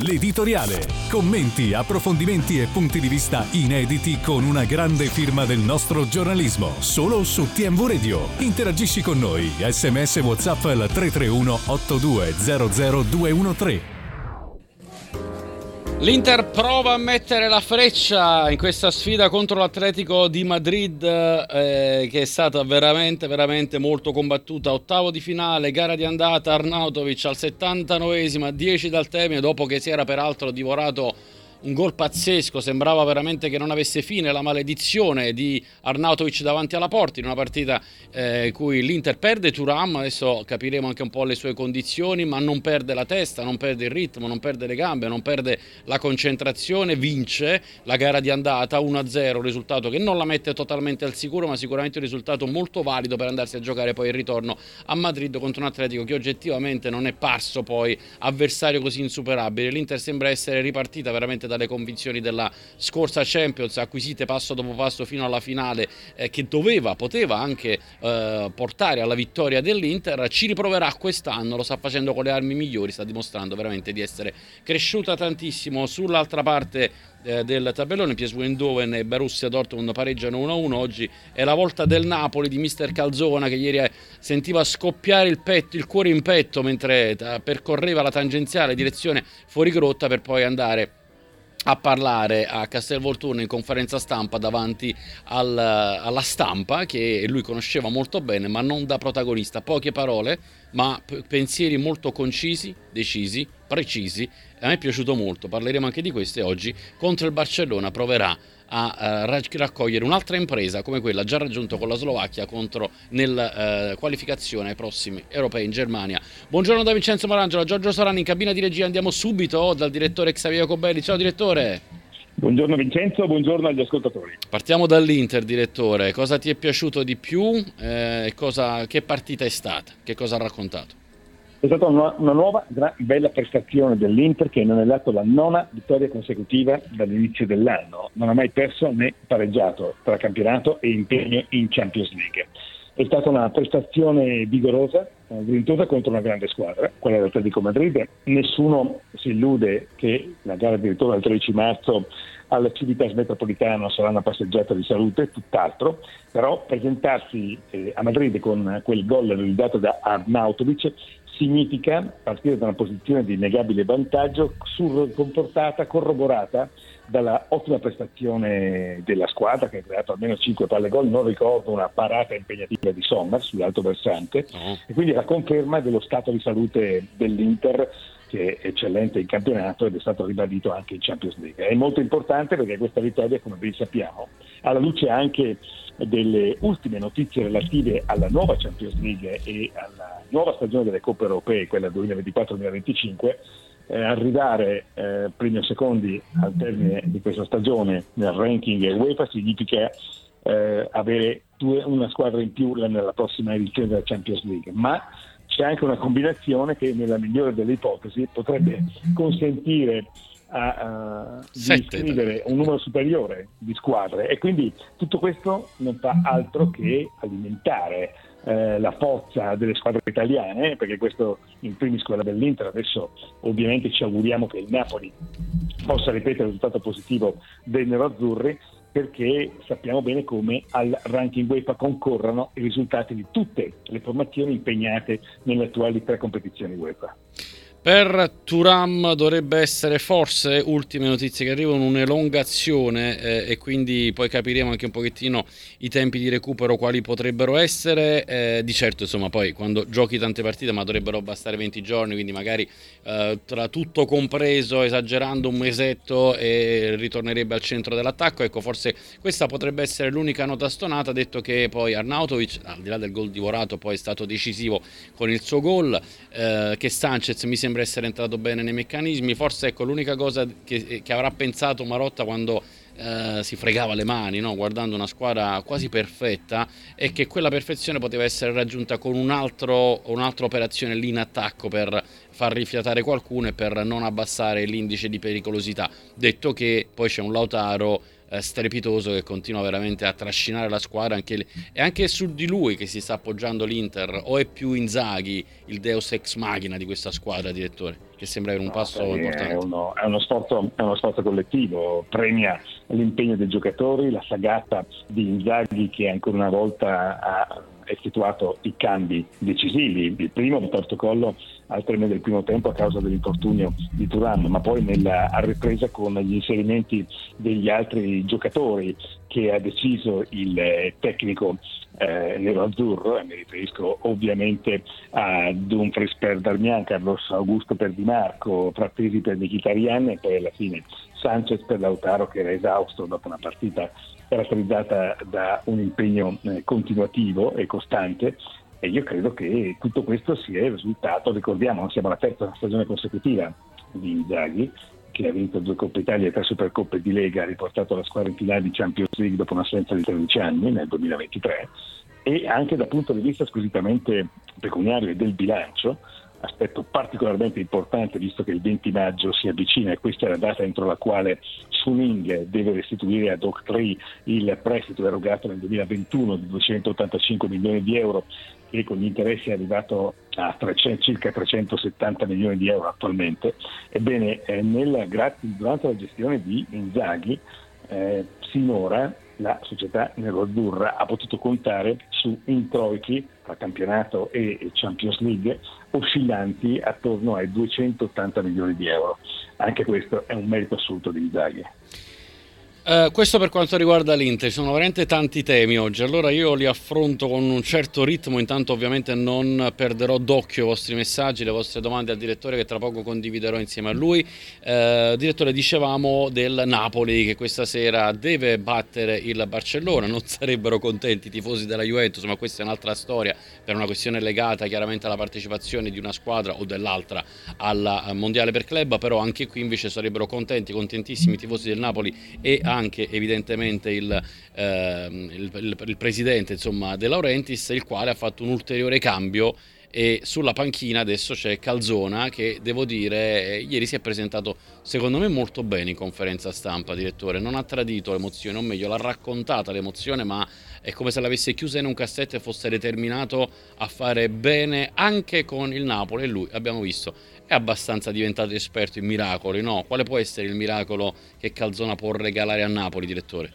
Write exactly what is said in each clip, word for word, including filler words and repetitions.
L'editoriale. Commenti, approfondimenti e punti di vista inediti con una grande firma del nostro giornalismo. Solo su T M V Radio. Interagisci con noi. S M S WhatsApp al tre tre uno, otto due zero zero, due uno tre. L'Inter prova a mettere la freccia in questa sfida contro l'Atletico di Madrid, eh, che è stata veramente veramente molto combattuta. Ottavo di finale, gara di andata, Arnautovic al settantanovesimo, a dieci dal termine, dopo che si era peraltro divorato un gol pazzesco. Sembrava veramente che non avesse fine la maledizione di Arnautovic davanti alla porta, in una partita eh, cui l'Inter perde Thuram. Adesso capiremo anche un po' le sue condizioni, ma non perde la testa, non perde il ritmo, non perde le gambe, non perde la concentrazione. Vince la gara di andata uno a zero, risultato che non la mette totalmente al sicuro, ma sicuramente un risultato molto valido per andarsi a giocare poi il ritorno a Madrid contro un Atletico che oggettivamente non è parso poi avversario così insuperabile. L'Inter sembra essere ripartita veramente dalle convinzioni della scorsa Champions, acquisite passo dopo passo fino alla finale, eh, che doveva, poteva anche eh, portare alla vittoria dell'Inter. Ci riproverà quest'anno, lo sta facendo con le armi migliori, sta dimostrando veramente di essere cresciuta tantissimo. Sull'altra parte del tabellone, P S V Eindhoven e Borussia Dortmund pareggiano uno a uno. Oggi è la volta del Napoli di mister Calzona, che ieri sentiva scoppiare il petto, il cuore in petto, mentre percorreva la tangenziale direzione fuorigrotta, per poi andare a parlare a Castel Volturno in conferenza stampa davanti al, alla stampa, che lui conosceva molto bene, ma non da protagonista. Poche parole, ma pensieri molto concisi, decisi, precisi. A me è piaciuto molto, parleremo anche di questo. E oggi contro il Barcellona proverà a uh, raccogliere un'altra impresa come quella già raggiunta con la Slovacchia contro nel uh, qualificazione ai prossimi europei in Germania. Buongiorno da Vincenzo Marangio, Giorgio Sorani in cabina di regia. Andiamo subito dal direttore Xavier Jacobelli. Ciao direttore. Buongiorno Vincenzo, buongiorno agli ascoltatori. Partiamo dall'Inter, direttore. Cosa ti è piaciuto di più? Eh, cosa, che partita è stata? Che cosa ha raccontato? È stata una, una nuova gran, bella prestazione dell'Inter, che non è dato la nona vittoria consecutiva dall'inizio dell'anno. Non ha mai perso né pareggiato tra campionato e impegno in Champions League. È stata una prestazione vigorosa, grintosa contro una grande squadra, quella dell'Atletico Madrid. Nessuno si illude che la gara di ritorno del tredici marzo alla Civitas Metropolitano sarà una passeggiata di salute, tutt'altro. Però presentarsi eh, a Madrid con quel gol realizzato da Arnautovic significa partire da una posizione di innegabile vantaggio, comportata, corroborata dalla ottima prestazione della squadra, che ha creato almeno cinque palle gol, non ricordo una parata impegnativa di Sommer sull'alto versante, uh-huh. E quindi la conferma dello stato di salute dell'Inter, che è eccellente in campionato ed è stato ribadito anche in Champions League. È molto importante perché questa vittoria, come ben sappiamo, alla luce anche delle ultime notizie relative alla nuova Champions League e alla nuova stagione delle Coppe Europee, quella duemilaventiquattro duemilaventicinque, eh, arrivare eh, primi o secondi al termine di questa stagione nel ranking UEFA significa eh, avere due, una squadra in più nella prossima edizione della Champions League, ma c'è anche una combinazione che nella migliore delle ipotesi potrebbe consentire a, a, di iscrivere un numero superiore di squadre, e quindi tutto questo non fa altro che alimentare eh, la forza delle squadre italiane, perché questo in primis quella dell'Inter. Adesso ovviamente ci auguriamo che il Napoli possa ripetere il risultato positivo dei neroazzurri, perché sappiamo bene come al ranking UEFA concorrano i risultati di tutte le formazioni impegnate nelle attuali tre competizioni UEFA. Per Thuram dovrebbe essere, forse, ultime notizie che arrivano, un'elongazione eh, e quindi poi capiremo anche un pochettino i tempi di recupero quali potrebbero essere. Eh, di certo, insomma, poi quando giochi tante partite, ma dovrebbero bastare venti giorni, quindi magari eh, tra tutto compreso, esagerando, un mesetto e ritornerebbe al centro dell'attacco. Ecco, forse questa potrebbe essere l'unica nota stonata, detto che poi Arnautovic, al di là del gol divorato, poi è stato decisivo con il suo gol, eh, che Sanchez mi sembra sembra essere entrato bene nei meccanismi. Forse, ecco, l'unica cosa che, che avrà pensato Marotta quando eh, si fregava le mani, no? Guardando una squadra quasi perfetta, è che quella perfezione poteva essere raggiunta con un altro, un'altra operazione lì in attacco per far rifiatare qualcuno e per non abbassare l'indice di pericolosità, detto che poi c'è un Lautaro eh, strepitoso che continua veramente a trascinare la squadra, anche le... è anche su di lui che si sta appoggiando l'Inter, o è più Inzaghi il deus ex machina di questa squadra, direttore, che sembra avere un no, passo importante? È uno, è uno sforzo, è uno sforzo collettivo, premia l'impegno dei giocatori, la sagata di Inzaghi che ancora una volta ha effettuato i cambi decisivi, il primo di protocollo al termine del primo tempo a causa dell'infortunio di Thuram, ma poi nella ripresa con gli inserimenti degli altri giocatori che ha deciso il tecnico eh, nero-azzurro, e mi riferisco ovviamente a Dumfries per Darmian, Carlos Augusto per Di Marco, Frattesi per Mkhitaryan e poi alla fine Sanchez per Lautaro, che era esausto dopo una partita caratterizzata da un impegno eh, continuativo e costante. E io credo che tutto questo sia il risultato, ricordiamo, siamo alla terza stagione consecutiva di Inzaghi, che ha vinto due Coppe Italia e tre Supercoppe di Lega, ha riportato la squadra in finale di Champions League dopo un'assenza di tredici anni nel duemilaventitré, e anche dal punto di vista squisitamente pecuniario e del bilancio, aspetto particolarmente importante visto che il venti maggio si avvicina e questa è la data entro la quale Suning deve restituire ad Oktri il prestito erogato nel duemilaventuno di duecentottantacinque milioni di euro, che con gli interessi è arrivato a trecento, circa trecentosettanta milioni di euro attualmente. Ebbene, eh, nella, grazie, durante la gestione di Inzaghi, eh, sinora la società neroazzurra ha potuto contare su introiti tra campionato e Champions League oscillanti attorno ai duecentottanta milioni di euro. Anche questo è un merito assoluto di Inzaghi. Uh, questo per quanto riguarda l'Inter, ci sono veramente tanti temi oggi, allora io li affronto con un certo ritmo, intanto ovviamente non perderò d'occhio i vostri messaggi, le vostre domande al direttore che tra poco condividerò insieme a lui. Uh, direttore, dicevamo del Napoli che questa sera deve battere il Barcellona, non sarebbero contenti i tifosi della Juventus, ma questa è un'altra storia per una questione legata chiaramente alla partecipazione di una squadra o dell'altra al Mondiale per club, però anche qui invece sarebbero contenti, contentissimi i tifosi del Napoli e a anche evidentemente il, eh, il, il, il presidente, insomma, De Laurentiis, il quale ha fatto un ulteriore cambio e sulla panchina adesso c'è Calzona che, devo dire, ieri si è presentato secondo me molto bene in conferenza stampa, direttore, non ha tradito l'emozione, o meglio l'ha raccontata l'emozione, ma è come se l'avesse chiusa in un cassetto e fosse determinato a fare bene anche con il Napoli, e lui, abbiamo visto, è abbastanza diventato esperto in miracoli, no? Quale può essere il miracolo che Calzona può regalare a Napoli, direttore?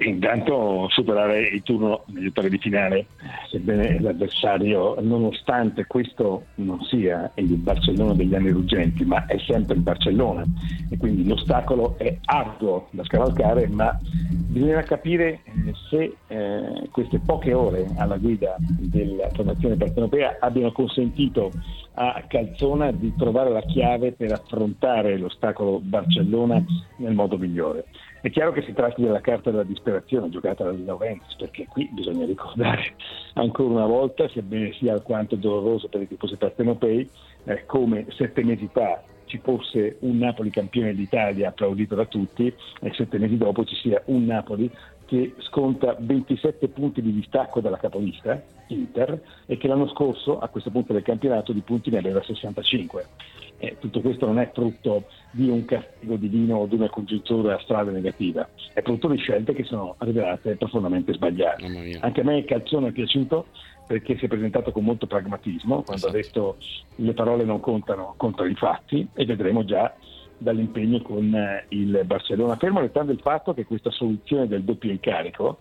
Intanto superare il turno negli ottavi di finale, sebbene l'avversario, nonostante questo non sia il Barcellona degli anni ruggenti, ma è sempre il Barcellona e quindi l'ostacolo è arduo da scavalcare, ma bisognerà capire se eh, queste poche ore alla guida della formazione partenopea abbiano consentito a Calzona di trovare la chiave per affrontare l'ostacolo Barcellona nel modo migliore. È chiaro che si tratti della carta della disperazione giocata da De Laurentiis, perché qui bisogna ricordare ancora una volta, sebbene sia alquanto doloroso per i tifosi partenopei, eh, come sette mesi fa ci fosse un Napoli campione d'Italia applaudito da tutti e sette mesi dopo ci sia un Napoli che sconta ventisette punti di distacco dalla capolista, Inter, e che l'anno scorso a questo punto del campionato di punti ne aveva sessantacinque. Eh, tutto questo non è frutto di un castigo divino o di una congiuntura a strada negativa, è frutto di scelte che sono rivelate profondamente sbagliate. Anche a me Calzona è piaciuto perché si è presentato con molto pragmatismo, quando esatto. ha detto le parole non contano, contano i fatti, e vedremo già dall'impegno con il Barcellona, fermo restando il fatto che questa soluzione del doppio incarico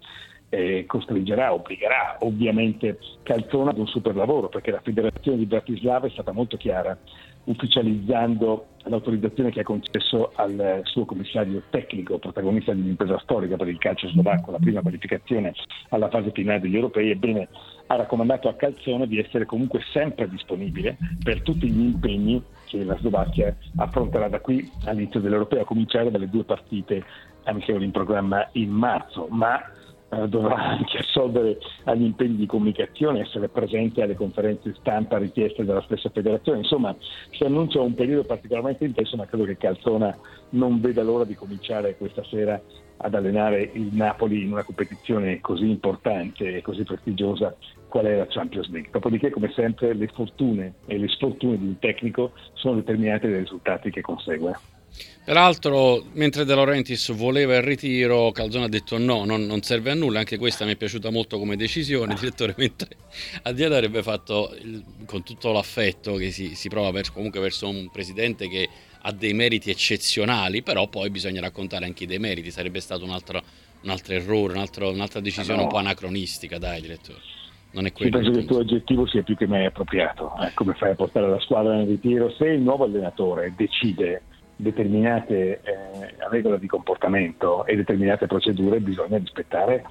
eh, costringerà, obbligherà ovviamente Calzona ad un superlavoro, perché la federazione di Bratislava è stata molto chiara ufficializzando l'autorizzazione che ha concesso al suo commissario tecnico, protagonista di un'impresa storica per il calcio slovacco, la prima qualificazione alla fase finale degli europei. Ebbene, ha raccomandato a Calzona di essere comunque sempre disponibile per tutti gli impegni che la Slovacchia affronterà da qui all'inizio dell'Europeo, a cominciare dalle due partite amichevoli in programma in marzo, ma eh, dovrà anche assolvere agli impegni di comunicazione, essere presente alle conferenze stampa richieste dalla stessa federazione. Insomma, si annuncia un periodo particolarmente intenso, ma credo che Calzona non veda l'ora di cominciare questa sera ad allenare il Napoli in una competizione così importante e così prestigiosa qual è la Champions League. Dopodiché, come sempre, le fortune e le sfortune di un tecnico sono determinate dai risultati che consegue. Peraltro, mentre De Laurentiis voleva il ritiro, Calzona ha detto no, non, non serve a nulla. Anche questa mi è piaciuta molto come decisione, direttore, mentre Addiad avrebbe fatto il, con tutto l'affetto che si, si prova per, comunque verso un presidente che ha dei meriti eccezionali, però poi bisogna raccontare anche i demeriti. Sarebbe stato un altro, un altro errore, un altro, un'altra decisione, no, un po' anacronistica, dai direttore. Non è quello. Penso che il tuo aggettivo sia più che mai appropriato. Eh, come fai a portare la squadra nel ritiro se il nuovo allenatore decide determinate eh, regole di comportamento e determinate procedure? Bisogna rispettare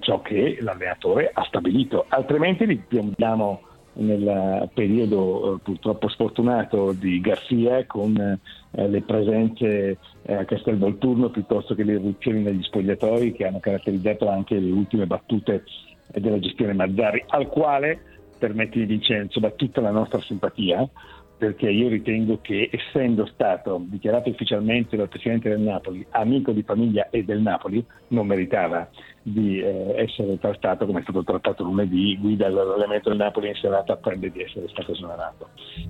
ciò che l'allenatore ha stabilito, altrimenti li piombiamo nel periodo eh, purtroppo sfortunato di Garcia, con eh, le presenze eh, a Castel Volturno piuttosto che le irruzioni negli spogliatoi che hanno caratterizzato anche le ultime battute della gestione Mazzarri, al quale, permetti Vincenzo, da tutta la nostra simpatia, perché io ritengo che, essendo stato dichiarato ufficialmente dal presidente del Napoli amico di famiglia e del Napoli, non meritava di eh, essere trattato come è stato trattato lunedì. Guida l'allenamento del Napoli in serata apprende di essere stato esonerato.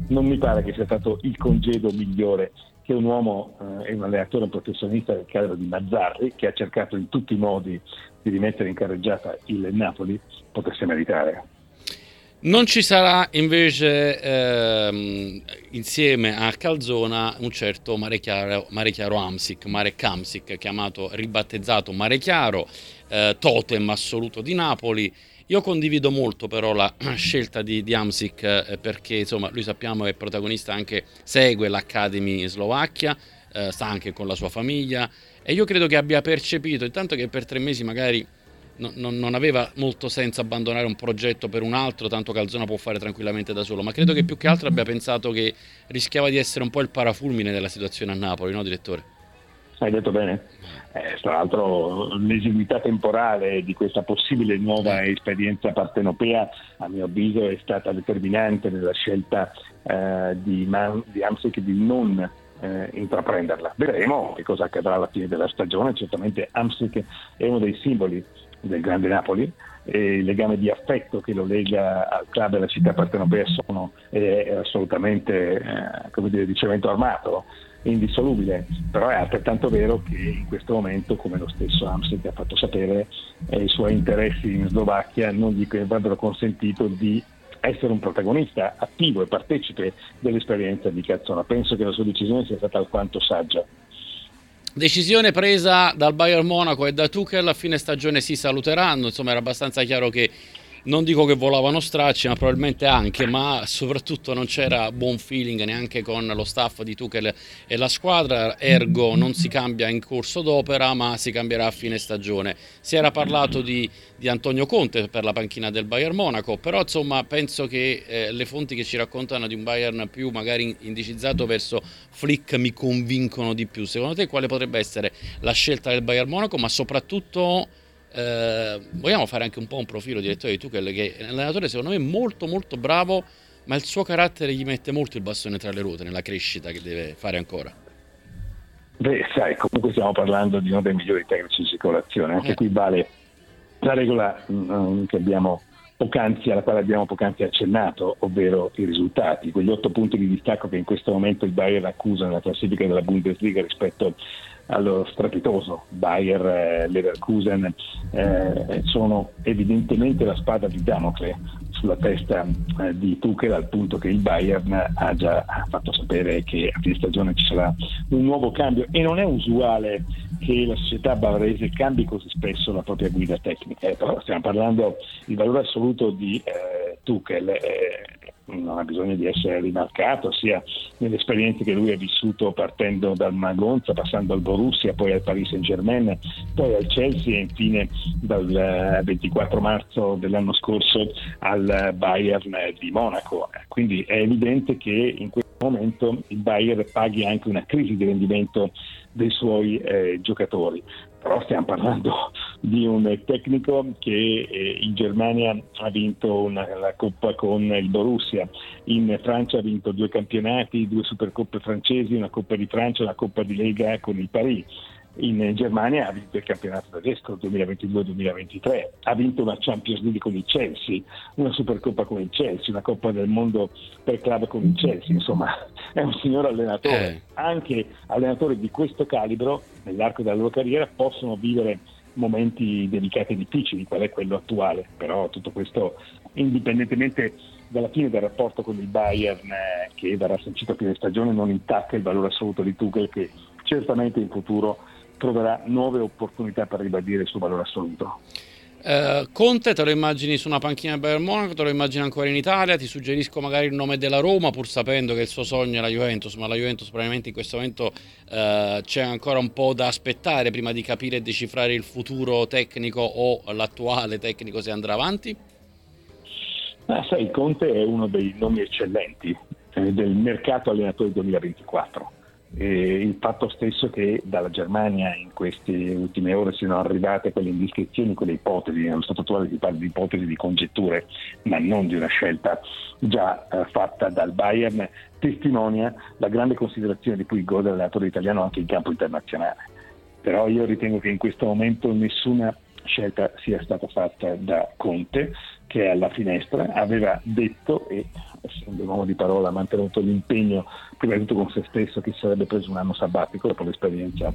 Non mi pare che sia stato il congedo migliore che un uomo e eh, un allenatore, un professionista del calibro di Mazzarri, che ha cercato in tutti i modi di rimettere in carreggiata il Napoli, potesse meritare. Non ci sarà invece ehm, insieme a Calzona un certo Marechiaro, Marechiaro Hamšík, Marek Hamšík, chiamato, ribattezzato Marechiaro, eh, totem assoluto di Napoli. Io condivido molto però la scelta di, di Hamšík, eh, perché insomma lui, sappiamo, è protagonista anche, segue l'Academy Slovacchia, eh, sta anche con la sua famiglia, e io credo che abbia percepito, intanto, che per tre mesi magari Non, non aveva molto senso abbandonare un progetto per un altro, tanto Calzona può fare tranquillamente da solo, ma credo che più che altro abbia pensato che rischiava di essere un po' il parafulmine della situazione a Napoli, no direttore? Hai detto bene. Eh, tra l'altro l'esiguità temporale di questa possibile nuova esperienza partenopea, a mio avviso, è stata determinante nella scelta eh, di, Man- di Hamšík di non Eh, intraprenderla. Vedremo che cosa accadrà alla fine della stagione. Certamente Hamšík è uno dei simboli del grande Napoli, e il legame di affetto che lo lega al club e alla città partenopea sono è assolutamente eh, come dire, di cemento armato, indissolubile. Però è altrettanto vero che in questo momento, come lo stesso Hamšík ha fatto sapere, eh, i suoi interessi in Slovacchia non gli avrebbero consentito di essere un protagonista attivo e partecipe dell'esperienza di Calzona. Penso che la sua decisione sia stata alquanto saggia. Decisione presa dal Bayern Monaco e da Tuchel. A fine stagione si saluteranno, insomma era abbastanza chiaro che, non dico che volavano stracci, ma probabilmente anche, ma soprattutto non c'era buon feeling neanche con lo staff di Tuchel e la squadra, ergo non si cambia in corso d'opera, ma si cambierà a fine stagione. Si era parlato di, di Antonio Conte per la panchina del Bayern Monaco, però insomma penso che eh, le fonti che ci raccontano di un Bayern più magari indicizzato verso Flick mi convincono di più. Secondo te quale potrebbe essere la scelta del Bayern Monaco, ma soprattutto... Eh, vogliamo fare anche un po' un profilo, direttore, di Tuchel, che è un allenatore secondo me molto molto bravo, ma il suo carattere gli mette molto il bastone tra le ruote nella crescita che deve fare ancora. Beh, sai, comunque stiamo parlando di uno dei migliori tecnici in circolazione, anche eh. qui vale la regola mh, che abbiamo poc'anzi, alla quale abbiamo poc'anzi accennato, ovvero i risultati, quegli otto punti di distacco che in questo momento il Bayern accusa nella classifica della Bundesliga rispetto allo strepitoso Bayer Leverkusen, eh, sono evidentemente la spada di Damocle sulla testa eh, di Tuchel, al punto che il Bayern ha già fatto sapere che a fine stagione ci sarà un nuovo cambio, e non è usuale che la società bavarese cambi così spesso la propria guida tecnica. Eh, però stiamo parlando del valore assoluto di eh, Tuchel, eh, non ha bisogno di essere rimarcato, sia nelle esperienze che lui ha vissuto partendo dal Magonza, passando al Borussia, poi al Paris Saint-Germain, poi al Chelsea e infine dal ventiquattro marzo dell'anno scorso al Bayern di Monaco. Quindi è evidente che in questo momento il Bayern paghi anche una crisi di rendimento dei suoi eh, giocatori. Però stiamo parlando di un tecnico che eh, in Germania ha vinto una, la Coppa con il Borussia, in Francia ha vinto due campionati, due Supercoppe francesi, una Coppa di Francia, una Coppa di Lega con il Paris. in Germania ha vinto il campionato tedesco duemilaventidue duemilaventitré, ha vinto una Champions League con il Chelsea, una Supercoppa con il Chelsea, una Coppa del Mondo per club con il Chelsea, insomma è un signor allenatore. Eh. Anche allenatori di questo calibro nell'arco della loro carriera possono vivere momenti delicati e difficili, qual è quello attuale, però tutto questo indipendentemente dalla fine del rapporto con il Bayern eh, che verrà sancito a fine stagione non intacca il valore assoluto di Tuchel, che certamente in futuro troverà nuove opportunità per ribadire il suo valore assoluto. Eh, Conte te lo immagini su una panchina Bayern Monaco, te lo immagini ancora in Italia? Ti suggerisco magari il nome della Roma, pur sapendo che il suo sogno è la Juventus, ma la Juventus probabilmente in questo momento eh, c'è ancora un po' da aspettare prima di capire e decifrare il futuro tecnico o l'attuale tecnico se andrà avanti? Ma sai, Conte è uno dei nomi eccellenti eh, del mercato allenatori duemilaventiquattro. E il fatto stesso che dalla Germania in queste ultime ore siano arrivate quelle indiscrezioni, quelle ipotesi, nello stato attuale si parla di ipotesi, di congetture, ma non di una scelta già eh, fatta dal Bayern, testimonia la grande considerazione di cui gode l'allenatore italiano anche in campo internazionale. Però io ritengo che in questo momento nessuna scelta sia stata fatta da Conte, che alla finestra aveva detto, e essendo un uomo di parola ha mantenuto l'impegno prima di tutto con se stesso, che sarebbe preso un anno sabbatico dopo l'esperienza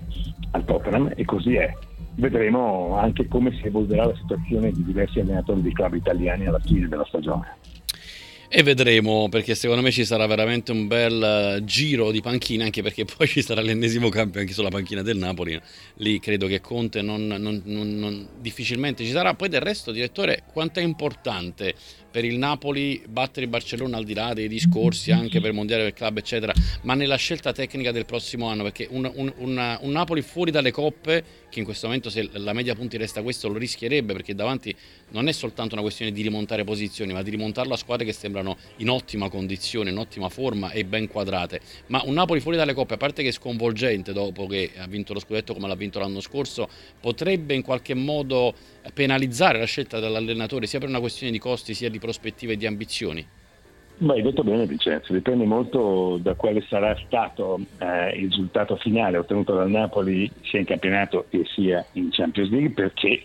al Tottenham, e così è. Vedremo anche come si evolverà la situazione di diversi allenatori di club italiani alla fine della stagione. E vedremo, perché secondo me ci sarà veramente un bel giro di panchina, anche perché poi ci sarà l'ennesimo cambio anche sulla panchina del Napoli. Lì credo che Conte non, non, non, non difficilmente ci sarà. Poi del resto, direttore, quanto è importante per il Napoli battere il Barcellona, al di là dei discorsi anche per il mondiale, per il club eccetera, ma nella scelta tecnica del prossimo anno, perché un, un, un, un Napoli fuori dalle coppe, che in questo momento se la media punti resta questo lo rischierebbe, perché davanti non è soltanto una questione di rimontare posizioni, ma di rimontarlo a squadre che sembrano in ottima condizione, in ottima forma e ben quadrate. Ma un Napoli fuori dalle coppe, a parte che è sconvolgente dopo che ha vinto lo scudetto come l'ha vinto l'anno scorso, potrebbe in qualche modo penalizzare la scelta dell'allenatore, sia per una questione di costi sia di prospettive e di ambizioni? Ma hai detto bene, Vincenzo, dipende molto da quale sarà stato eh, il risultato finale ottenuto dal Napoli sia in campionato che sia in Champions League, perché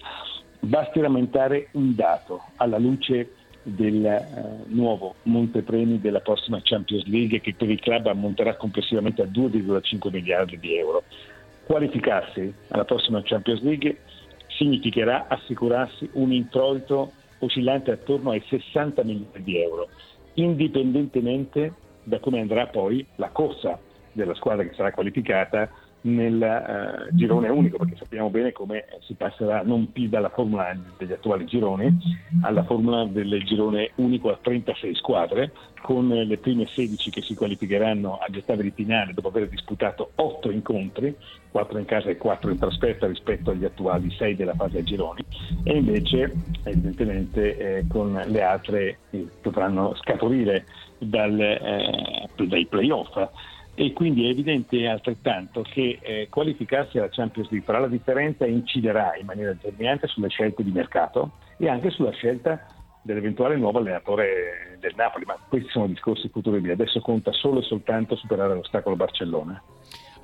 basti lamentare un dato alla luce del eh, nuovo montepremi della prossima Champions League, che per il club ammonterà complessivamente a due virgola cinque miliardi di euro. Qualificarsi alla prossima Champions League significherà assicurarsi un introito oscillante attorno ai sessanta milioni di euro, indipendentemente da come andrà poi la corsa della squadra che sarà qualificata nel eh, girone unico, perché sappiamo bene come si passerà non più dalla formula degli attuali gironi alla formula del girone unico a trentasei squadre, con le prime sedici che si qualificheranno agli ottavi di finale dopo aver disputato otto incontri, quattro in casa e quattro in trasferta rispetto agli attuali sei della fase a gironi, e invece evidentemente eh, con le altre eh, potranno scaturire dal, eh, dai play-off. E quindi è evidente altrettanto che eh, qualificarsi alla Champions League farà la differenza e inciderà in maniera determinante sulle scelte di mercato e anche sulla scelta dell'eventuale nuovo allenatore del Napoli, ma questi sono discorsi futuri. Adesso conta solo e soltanto superare l'ostacolo Barcellona.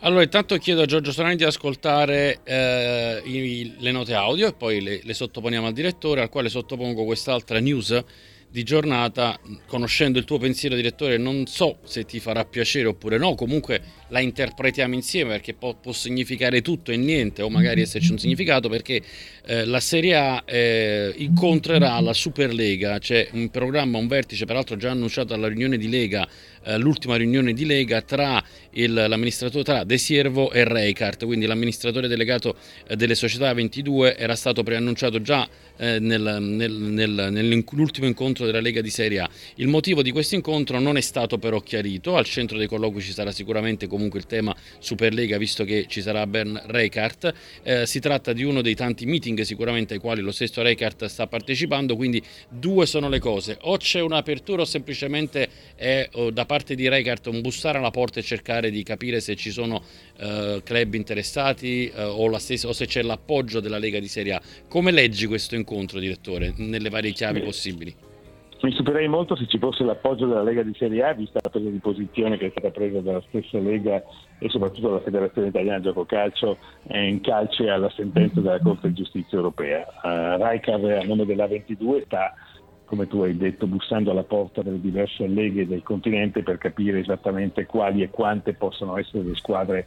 Allora, intanto chiedo a Giorgio Sorani di ascoltare eh, i, le note audio e poi le, le sottoponiamo al direttore, al quale sottopongo quest'altra news di giornata. Conoscendo il tuo pensiero, direttore, non so se ti farà piacere oppure no, comunque la interpretiamo insieme, perché può, può significare tutto e niente, o magari esserci un significato, perché eh, la Serie A eh, incontrerà la Superlega. C'è un programma, un vertice peraltro già annunciato alla riunione di Lega, eh, l'ultima riunione di Lega tra il, l'amministratore tra De Siervo e Reichart, quindi l'amministratore delegato eh, delle società ventidue, era stato preannunciato già eh, nel, nel, nel, nell'ultimo incontro della Lega di Serie A. Il motivo di questo incontro non è stato però chiarito. Al centro dei colloqui ci sarà sicuramente comunque il tema Superlega, visto che ci sarà Bernd Reichart. Eh, si tratta di uno dei tanti meeting sicuramente ai quali lo stesso Reichart sta partecipando, quindi due sono le cose: o c'è un'apertura o semplicemente è o da parte di Reichart un bussare alla porta e cercare di capire se ci sono eh, club interessati eh, o, la stessa, o se c'è l'appoggio della Lega di Serie A. Come leggi questo incontro, direttore, nelle varie chiavi possibili? Mi stupirei molto se ci fosse l'appoggio della Lega di Serie A, vista la presa di posizione che è stata presa dalla stessa Lega e soprattutto dalla Federazione Italiana Gioco Calcio in calce alla sentenza della Corte di Giustizia Europea. Uh, Reichart, a nome della ventidue, sta, come tu hai detto, bussando alla porta delle diverse leghe del continente per capire esattamente quali e quante possono essere le squadre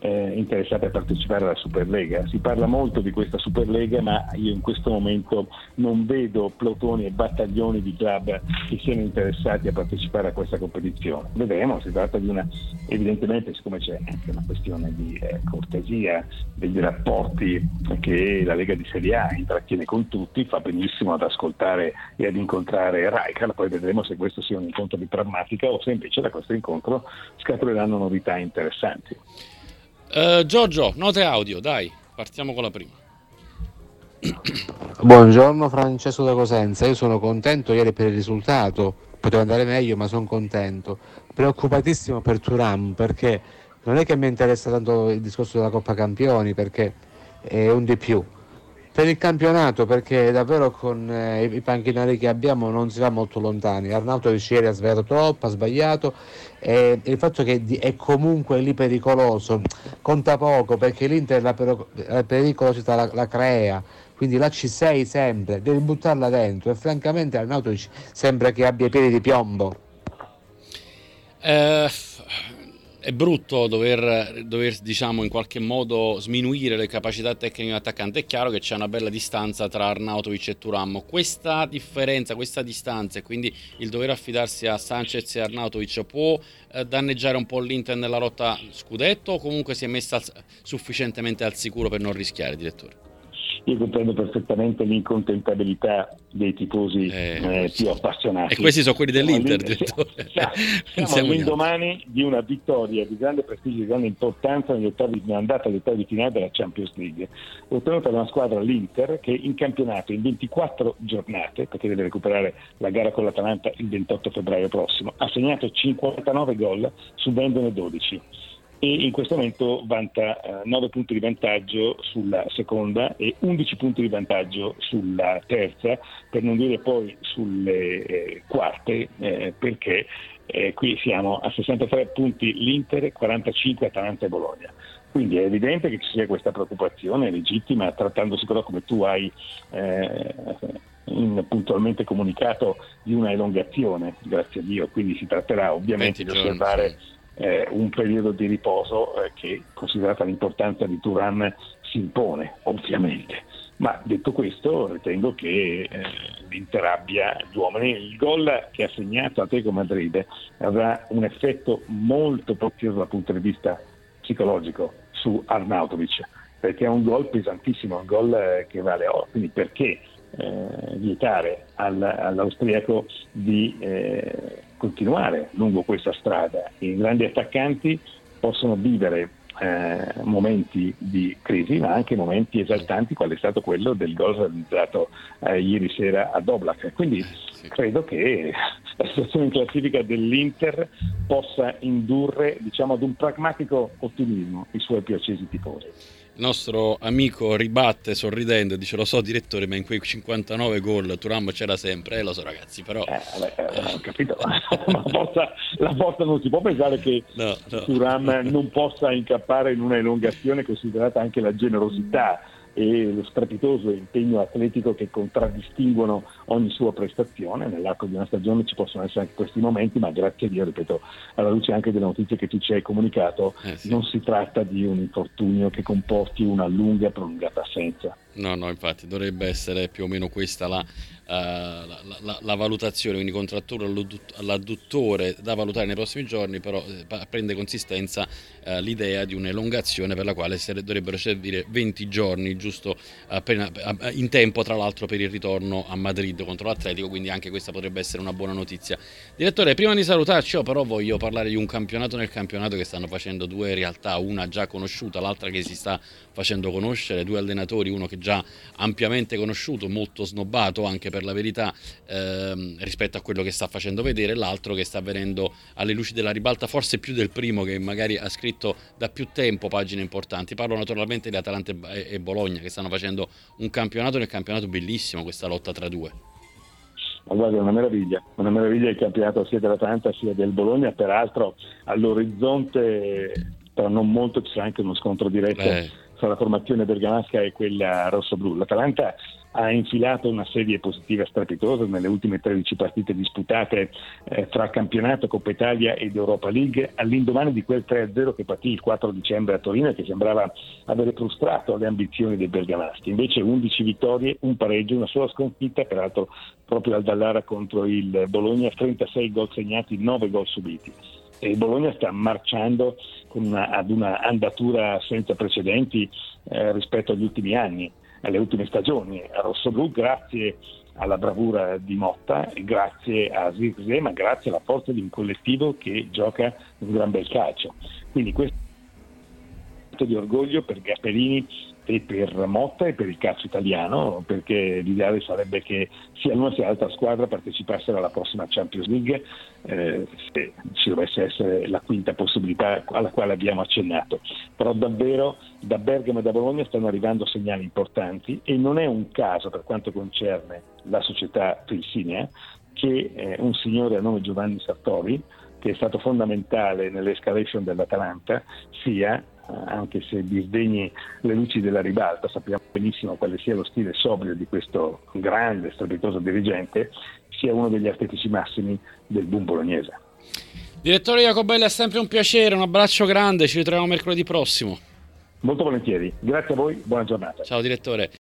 eh, interessate a partecipare alla Superlega. Si parla molto di questa Superlega, ma io in questo momento non vedo plotoni e battaglioni di club che siano interessati a partecipare a questa competizione. Vedremo, si tratta di una, evidentemente, siccome c'è anche una questione di eh, cortesia, degli rapporti che la Lega di Serie A intrattiene con tutti, fa benissimo ad ascoltare e ad incontrare Reichart. Poi vedremo se questo sia un incontro di pragmatica o se invece da questo incontro scatureranno novità interessanti. Uh, Giorgio, note audio, dai, partiamo con la prima. Buongiorno, Francesco da Cosenza. Io sono contento ieri per il risultato, poteva andare meglio ma sono contento, preoccupatissimo per Thuram, perché non è che mi interessa tanto il discorso della Coppa Campioni, perché è un di più per il campionato, perché davvero con eh, i panchinari che abbiamo non si va molto lontani. Arnautovic ieri ha sbagliato troppo, ha sbagliato, e il fatto che è comunque lì pericoloso conta poco, perché l'Inter la, per- la pericolosità la-, la crea, quindi là ci sei sempre, devi buttarla dentro, e francamente Arnautovic sembra che abbia i piedi di piombo. Eh, è brutto dover, dover diciamo in qualche modo sminuire le capacità tecniche di un attaccante. È chiaro che c'è una bella distanza tra Arnautovic e Thuram, questa differenza, questa distanza, e quindi il dover affidarsi a Sanchez e Arnautovic può eh, danneggiare un po' l'Inter nella lotta scudetto, o comunque si è messa al, sufficientemente al sicuro per non rischiare, direttore? Io comprendo perfettamente l'incontentabilità dei tifosi eh, eh, più appassionati. E questi sono quelli dell'Inter. Siamo all'indomani di una vittoria di grande prestigio, di grande importanza negli ottavi di andata, agli ottavi di finale della Champions League, ottenuta da una squadra, l'Inter, che in campionato in ventiquattro giornate, perché deve recuperare la gara con l'Atalanta il ventotto febbraio prossimo, ha segnato cinquantanove gol, subendone dodici. E in questo momento vanta nove punti di vantaggio sulla seconda e undici punti di vantaggio sulla terza, per non dire poi sulle eh, quarte, eh, perché eh, qui siamo a sessantatré punti l'Inter, quarantacinque Atalanta e Bologna. Quindi è evidente che ci sia questa preoccupazione legittima, trattandosi però, come tu hai eh, in, puntualmente comunicato, di una elongazione, grazie a Dio, quindi si tratterà ovviamente di osservare Eh, un periodo di riposo eh, che, considerata l'importanza di Thuram, si impone ovviamente. Ma detto questo, ritengo che eh, l'Inter abbia gli uomini. Il gol che ha segnato Atletico Madrid avrà un effetto molto prezioso dal punto di vista psicologico su Arnautovic, perché è un gol pesantissimo, un gol che vale oro. Quindi perché eh, vietare all, all'austriaco di eh, continuare lungo questa strada? I grandi attaccanti possono vivere eh, momenti di crisi, ma anche momenti esaltanti, quale è stato quello del gol realizzato eh, ieri sera ad Oblak. Quindi credo che la situazione in classifica dell'Inter possa indurre, diciamo, ad un pragmatico ottimismo i suoi più accesi tifosi. Il nostro amico ribatte sorridendo e dice: lo so direttore, ma in quei cinquantanove gol Thuram c'era sempre. Eh lo so ragazzi, però eh, vabbè, ho capito. la, porta, la porta non si può pensare che no, no. Thuram non possa incappare in una elongazione, considerata anche la generosità e lo strepitoso impegno atletico che contraddistinguono ogni sua prestazione. Nell'arco di una stagione ci possono essere anche questi momenti, ma grazie a Dio, ripeto, alla luce anche delle notizie che tu ci hai comunicato, eh sì. non si tratta di un infortunio che comporti una lunga e prolungata assenza. No, no, infatti dovrebbe essere più o meno questa la, uh, la, la, la valutazione, quindi contrattura all'adduttore da valutare nei prossimi giorni, però eh, prende consistenza uh, l'idea di un'elongazione per la quale sare, dovrebbero servire venti giorni, giusto appena, in tempo tra l'altro per il ritorno a Madrid contro l'Atletico, quindi anche questa potrebbe essere una buona notizia. Direttore, prima di salutarci, io però voglio parlare di un campionato nel campionato che stanno facendo due realtà, una già conosciuta, l'altra che si sta facendo conoscere, due allenatori, uno che già ampiamente conosciuto, molto snobbato anche per la verità ehm, rispetto a quello che sta facendo vedere, l'altro che sta venendo alle luci della ribalta forse più del primo, che magari ha scritto da più tempo pagine importanti. Parlo naturalmente di Atalanta e Bologna, che stanno facendo un campionato nel campionato bellissimo, questa lotta tra due. ma guarda, è una meraviglia, una meraviglia il campionato sia dell'Atalanta sia del Bologna. Peraltro all'orizzonte tra non molto ci sarà anche uno scontro diretto eh. tra la formazione bergamasca e quella rossoblù. L'Atalanta ha infilato una serie positiva strepitosa nelle ultime tredici partite disputate eh, tra campionato, Coppa Italia ed Europa League, all'indomani di quel tre a zero che partì il quattro dicembre a Torino e che sembrava avere frustrato le ambizioni dei bergamaschi. Invece undici vittorie, un pareggio, una sola sconfitta, peraltro proprio al Dallara contro il Bologna, trentasei gol segnati, nove gol subiti. E il Bologna sta marciando con una, ad una andatura senza precedenti eh, rispetto agli ultimi anni, alle ultime stagioni rossoblù, grazie alla bravura di Motta, grazie a Zirze, ma grazie alla forza di un collettivo che gioca un gran bel calcio. Quindi questo è un di orgoglio per Gasperini e per Motta e per il calcio italiano, perché l'ideale sarebbe che sia l'una sia l'altra squadra partecipassero alla prossima Champions League, eh, se ci dovesse essere la quinta possibilità alla quale abbiamo accennato. Però davvero da Bergamo e da Bologna stanno arrivando segnali importanti e non è un caso, per quanto concerne la società Felsinea, che eh, un signore a nome Giovanni Sartori, che è stato fondamentale nell'escalation dell'Atalanta, sia, anche se disdegni le luci della ribalta, sappiamo benissimo quale sia lo stile sobrio di questo grande, strepitoso dirigente, sia uno degli artefici massimi del boom bolognese. Direttore Jacobelli, è sempre un piacere, un abbraccio grande, ci ritroviamo mercoledì prossimo. Molto volentieri, grazie a voi, buona giornata. Ciao direttore.